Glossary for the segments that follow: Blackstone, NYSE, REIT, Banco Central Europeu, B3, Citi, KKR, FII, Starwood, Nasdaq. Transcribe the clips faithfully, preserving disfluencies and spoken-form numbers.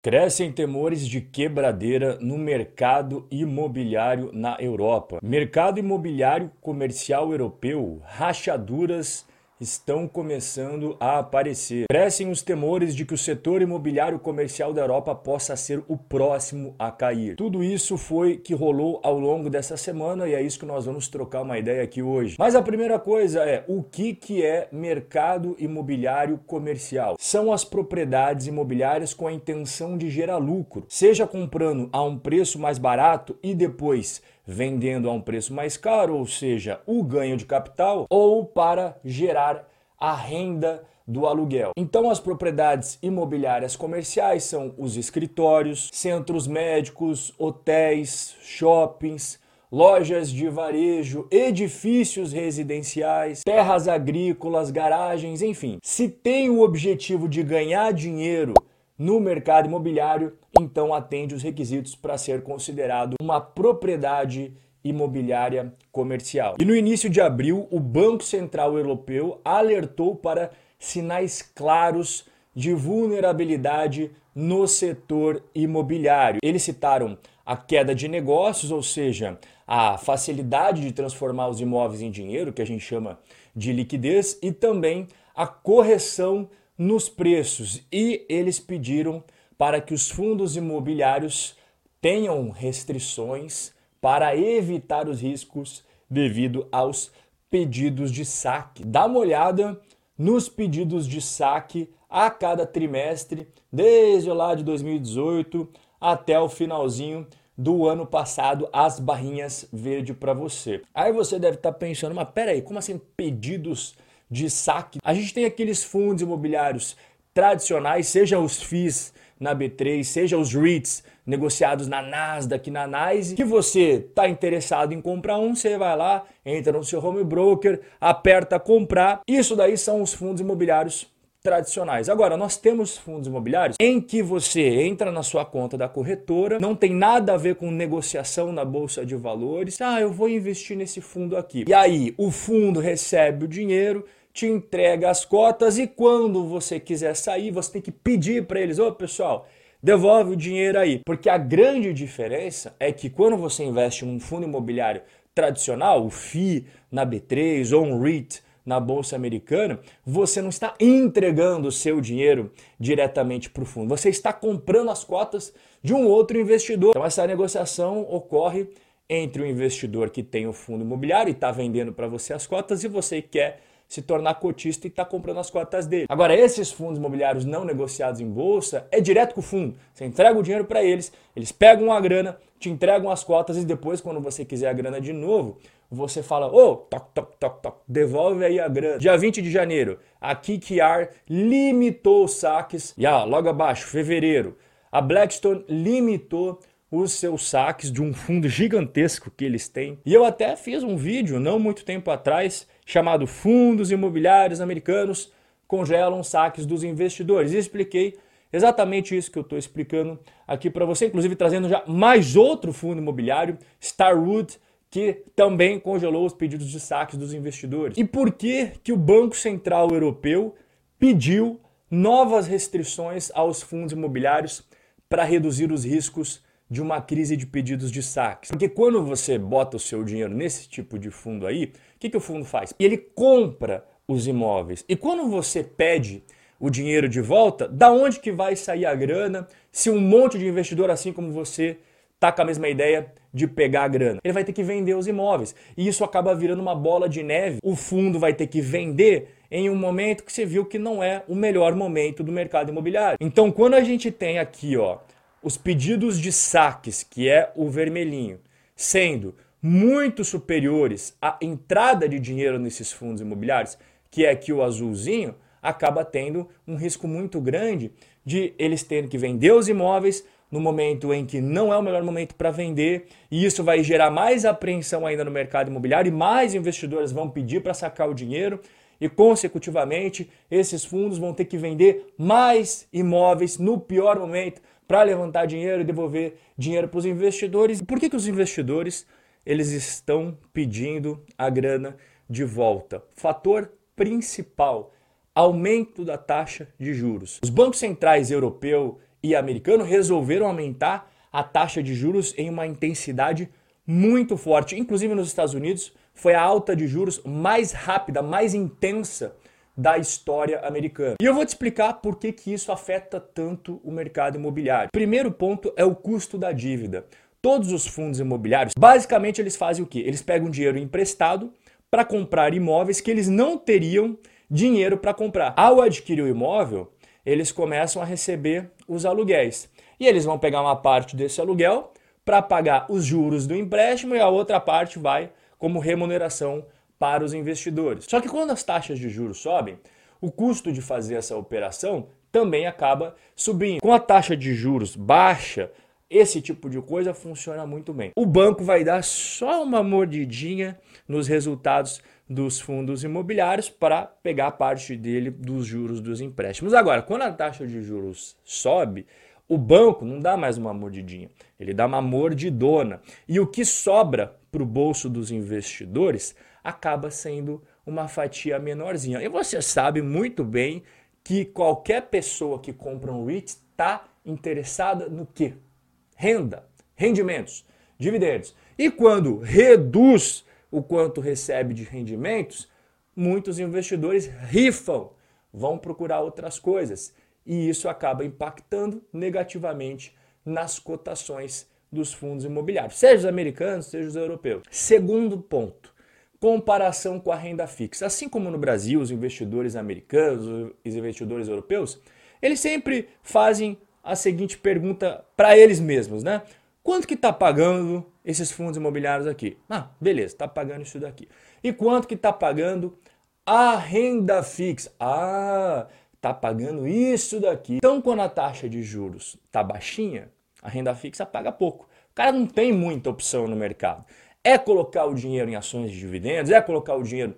Crescem temores de quebradeira no mercado imobiliário na Europa. Mercado imobiliário comercial europeu, rachaduras estão começando a aparecer. Crescem os temores de que o setor imobiliário comercial da Europa possa ser o próximo a cair. Tudo isso foi que rolou ao longo dessa semana e é isso que nós vamos trocar uma ideia aqui hoje. Mas a primeira coisa é, o que que é mercado imobiliário comercial? São as propriedades imobiliárias com a intenção de gerar lucro, seja comprando a um preço mais barato e depois vendendo a um preço mais caro, ou seja, o ganho de capital, ou para gerar a renda do aluguel. Então, as propriedades imobiliárias comerciais são os escritórios, centros médicos, hotéis, shoppings, lojas de varejo, edifícios residenciais, terras agrícolas, garagens, enfim. Se tem o objetivo de ganhar dinheiro no mercado imobiliário, então atende os requisitos para ser considerado uma propriedade imobiliária comercial. E no início de abril, o Banco Central Europeu alertou para sinais claros de vulnerabilidade no setor imobiliário. Eles citaram a queda de negócios, ou seja, a facilidade de transformar os imóveis em dinheiro, que a gente chama de liquidez, e também a correção nos preços, e eles pediram para que os fundos imobiliários tenham restrições para evitar os riscos devido aos pedidos de saque. Dá uma olhada nos pedidos de saque a cada trimestre, desde lá de dois mil e dezoito até o finalzinho do ano passado, as barrinhas verde para você. Aí você deve estar pensando, mas peraí, como assim pedidos de saque? A gente tem aqueles fundos imobiliários tradicionais, seja os F I Is na B três, seja os REITs negociados na Nasdaq, na N Y S E, que você está interessado em comprar um, você vai lá, entra no seu home broker, aperta comprar. Isso daí são os fundos imobiliários tradicionais. Agora, nós temos fundos imobiliários em que você entra na sua conta da corretora, não tem nada a ver com negociação na bolsa de valores. Ah, eu vou investir nesse fundo aqui. E aí, o fundo recebe o dinheiro, te entrega as cotas e quando você quiser sair, você tem que pedir para eles, ô pessoal, devolve o dinheiro aí. Porque a grande diferença é que quando você investe num fundo imobiliário tradicional, o F I I na B três ou um REIT na bolsa americana, você não está entregando o seu dinheiro diretamente para o fundo, você está comprando as cotas de um outro investidor. Então essa negociação ocorre entre o investidor que tem o fundo imobiliário e está vendendo para você as cotas e você quer se tornar cotista e está comprando as cotas dele. Agora, esses fundos imobiliários não negociados em bolsa é direto com o fundo. Você entrega o dinheiro para eles, eles pegam a grana, te entregam as cotas e depois, quando você quiser a grana de novo, você fala, ô, oh, toc, toc, toc, toc, devolve aí a grana. Dia vinte de janeiro, a K K R limitou os saques. E ah, logo abaixo, fevereiro, a Blackstone limitou os seus saques de um fundo gigantesco que eles têm. E eu até fiz um vídeo, não muito tempo atrás, chamado Fundos Imobiliários Americanos Congelam Saques dos Investidores. E expliquei exatamente isso que eu estou explicando aqui para você, inclusive trazendo já mais outro fundo imobiliário, Starwood, que também congelou os pedidos de saques dos investidores. E por que que o Banco Central Europeu pediu novas restrições aos fundos imobiliários para reduzir os riscos de uma crise de pedidos de saques? Porque quando você bota o seu dinheiro nesse tipo de fundo aí, o que que o fundo faz? Ele compra os imóveis. E quando você pede o dinheiro de volta, da onde que vai sair a grana se um monte de investidor, assim como você, tá com a mesma ideia de pegar a grana? Ele vai ter que vender os imóveis. E isso acaba virando uma bola de neve. O fundo vai ter que vender em um momento que você viu que não é o melhor momento do mercado imobiliário. Então, quando a gente tem aqui, ó, os pedidos de saques, que é o vermelhinho, sendo muito superiores à entrada de dinheiro nesses fundos imobiliários, que é aqui o azulzinho, acaba tendo um risco muito grande de eles terem que vender os imóveis no momento em que não é o melhor momento para vender, e isso vai gerar mais apreensão ainda no mercado imobiliário e mais investidores vão pedir para sacar o dinheiro e, consecutivamente, esses fundos vão ter que vender mais imóveis no pior momento para levantar dinheiro e devolver dinheiro para os investidores. Por que que os investidores eles estão pedindo a grana de volta? Fator principal, aumento da taxa de juros. Os bancos centrais europeu e americano resolveram aumentar a taxa de juros em uma intensidade muito forte. Inclusive nos Estados Unidos, foi a alta de juros mais rápida, mais intensa da história americana. E eu vou te explicar por que que isso afeta tanto o mercado imobiliário. Primeiro ponto é o custo da dívida. Todos os fundos imobiliários, basicamente eles fazem o quê? Eles pegam dinheiro emprestado para comprar imóveis que eles não teriam dinheiro para comprar. Ao adquirir o imóvel, eles começam a receber os aluguéis. E eles vão pegar uma parte desse aluguel para pagar os juros do empréstimo e a outra parte vai como remuneração para os investidores. Só que quando as taxas de juros sobem, o custo de fazer essa operação também acaba subindo. Com a taxa de juros baixa, esse tipo de coisa funciona muito bem. O banco vai dar só uma mordidinha nos resultados dos fundos imobiliários para pegar parte dele dos juros dos empréstimos. Agora, quando a taxa de juros sobe, o banco não dá mais uma mordidinha, ele dá uma mordidona. E o que sobra para o bolso dos investidores acaba sendo uma fatia menorzinha. E você sabe muito bem que qualquer pessoa que compra um R E I T está interessada no quê? Renda, rendimentos, dividendos. E quando reduz o quanto recebe de rendimentos, muitos investidores rifam, vão procurar outras coisas. E isso acaba impactando negativamente nas cotações dos fundos imobiliários, seja os americanos, seja os europeus. Segundo ponto, comparação com a renda fixa. Assim como no Brasil, os investidores americanos, os investidores europeus, eles sempre fazem a seguinte pergunta para eles mesmos, né? Quanto que está pagando esses fundos imobiliários aqui? Ah, beleza, está pagando isso daqui. E quanto que está pagando a renda fixa? Ah, está pagando isso daqui. Então, quando a taxa de juros está baixinha, a renda fixa paga pouco. O cara não tem muita opção no mercado. É colocar o dinheiro em ações de dividendos, é colocar o dinheiro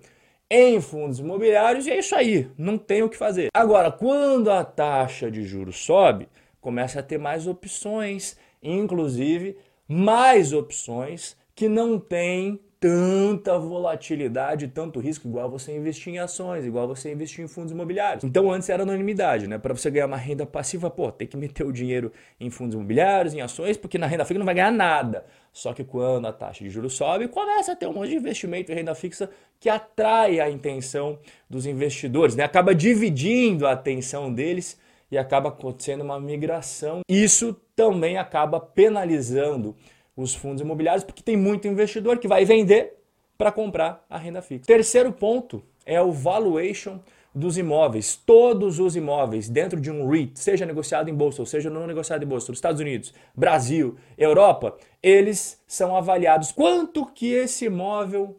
em fundos imobiliários e é isso aí, não tem o que fazer. Agora, quando a taxa de juros sobe, começa a ter mais opções, inclusive mais opções que não tem tanta volatilidade, tanto risco, igual você investir em ações, igual você investir em fundos imobiliários. Então antes era anonimidade, né? Para você ganhar uma renda passiva, pô, tem que meter o dinheiro em fundos imobiliários, em ações, porque na renda fixa não vai ganhar nada. Só que quando a taxa de juros sobe, começa a ter um monte de investimento em renda fixa que atrai a atenção dos investidores, né? Acaba dividindo a atenção deles e acaba acontecendo uma migração. Isso também acaba penalizando os fundos imobiliários, porque tem muito investidor que vai vender para comprar a renda fixa. Terceiro ponto é o valuation dos imóveis. Todos os imóveis dentro de um R E I T, seja negociado em bolsa ou seja não negociado em bolsa, nos Estados Unidos, Brasil, Europa, eles são avaliados. Quanto que esse imóvel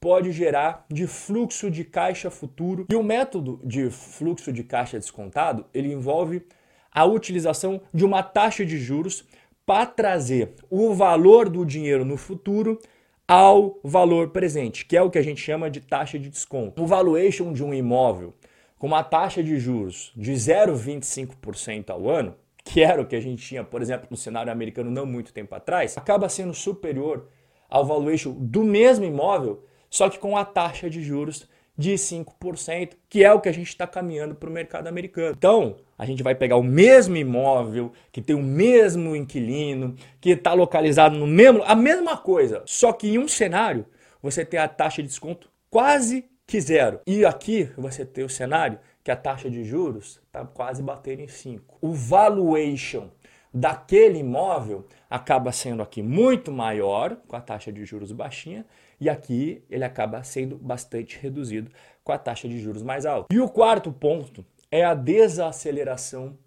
pode gerar de fluxo de caixa futuro? E o método de fluxo de caixa descontado, ele envolve a utilização de uma taxa de juros para trazer o valor do dinheiro no futuro ao valor presente, que é o que a gente chama de taxa de desconto. O valuation de um imóvel com uma taxa de juros de zero vírgula vinte e cinco por cento ao ano, que era o que a gente tinha, por exemplo, no cenário americano não muito tempo atrás, acaba sendo superior ao valuation do mesmo imóvel, só que com a taxa de juros de cinco por cento, que é o que a gente está caminhando para o mercado americano. Então, a gente vai pegar o mesmo imóvel, que tem o mesmo inquilino, que está localizado no mesmo, a mesma coisa, só que em um cenário você tem a taxa de desconto quase que zero. E aqui você tem o cenário que a taxa de juros está quase batendo em cinco. O valuation daquele imóvel acaba sendo aqui muito maior, com a taxa de juros baixinha, e aqui ele acaba sendo bastante reduzido com a taxa de juros mais alta. E o quarto ponto é a desaceleração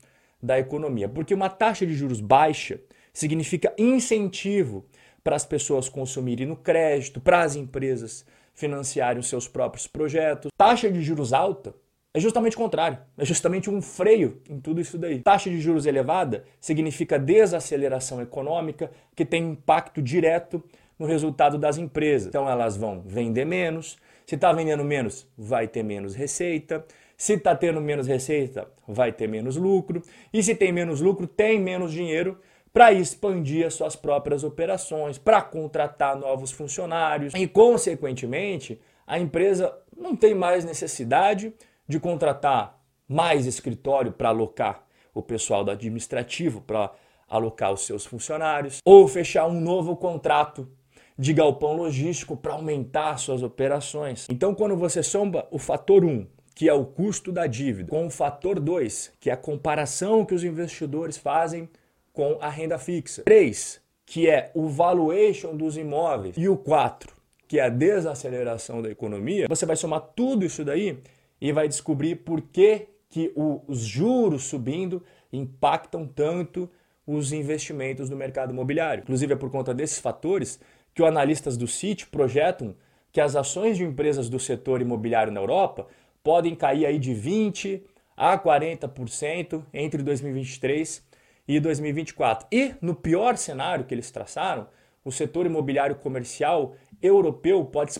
da economia, porque uma taxa de juros baixa significa incentivo para as pessoas consumirem no crédito, para as empresas financiarem os seus próprios projetos. Taxa de juros alta é justamente o contrário, é justamente um freio em tudo isso daí. Taxa de juros elevada significa desaceleração econômica que tem impacto direto no resultado das empresas. Então elas vão vender menos, se está vendendo menos, vai ter menos receita, se está tendo menos receita, vai ter menos lucro, e se tem menos lucro, tem menos dinheiro para expandir as suas próprias operações, para contratar novos funcionários e, consequentemente, a empresa não tem mais necessidade de contratar mais escritório para alocar o pessoal do administrativo para alocar os seus funcionários, ou fechar um novo contrato de galpão logístico para aumentar suas operações. Então, quando você soma o fator um, que é o custo da dívida, com o fator dois, que é a comparação que os investidores fazem com a renda fixa, três, que é o valuation dos imóveis, e o quatro, que é a desaceleração da economia, você vai somar tudo isso daí e vai descobrir por que, que os juros subindo impactam tanto os investimentos no mercado imobiliário. Inclusive, é por conta desses fatores que os analistas do Citi projetam que as ações de empresas do setor imobiliário na Europa podem cair aí de vinte por cento a quarenta por cento entre dois mil e vinte e três e dois mil e vinte e quatro. E, no pior cenário que eles traçaram, o setor imobiliário comercial europeu pode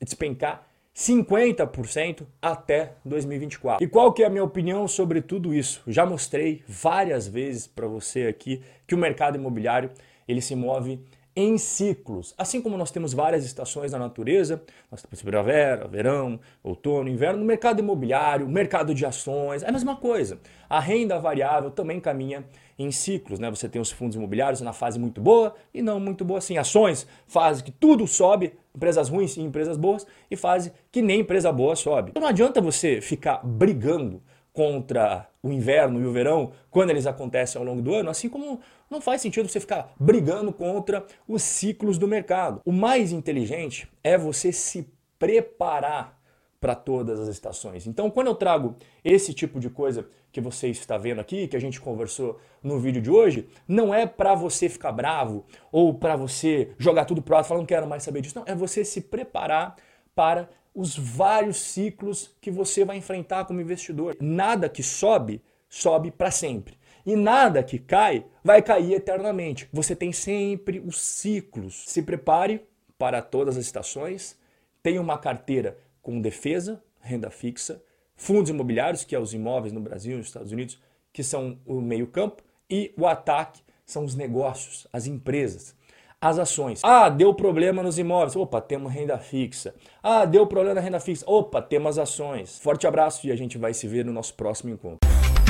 despencar cinquenta por cento até dois mil e vinte e quatro. E qual que é a minha opinião sobre tudo isso? Já mostrei várias vezes para você aqui que o mercado imobiliário ele se move em ciclos. Assim como nós temos várias estações na natureza, nós temos primavera, verão, outono, inverno, no mercado imobiliário, mercado de ações, é a mesma coisa. A renda variável também caminha em ciclos, né? Você tem os fundos imobiliários na fase muito boa e não muito boa assim. Ações, fase que tudo sobe, empresas ruins e empresas boas, e fase que nem empresa boa sobe. Então não adianta você ficar brigando contra o inverno e o verão quando eles acontecem ao longo do ano, assim como não faz sentido você ficar brigando contra os ciclos do mercado. O mais inteligente é você se preparar para todas as estações. Então, quando eu trago esse tipo de coisa que você está vendo aqui, que a gente conversou no vídeo de hoje, não é para você ficar bravo ou para você jogar tudo pro alto falando que não quero mais saber disso. Não, é você se preparar para os vários ciclos que você vai enfrentar como investidor. Nada que sobe, sobe para sempre. E nada que cai, vai cair eternamente. Você tem sempre os ciclos. Se prepare para todas as estações. Tenha uma carteira com defesa, renda fixa, fundos imobiliários, que é os imóveis no Brasil e nos Estados Unidos, que são o meio campo, e o ataque são os negócios, as empresas. As ações. Ah, deu problema nos imóveis. Opa, temos renda fixa. Ah, deu problema na renda fixa. Opa, temos ações. Forte abraço e a gente vai se ver no nosso próximo encontro.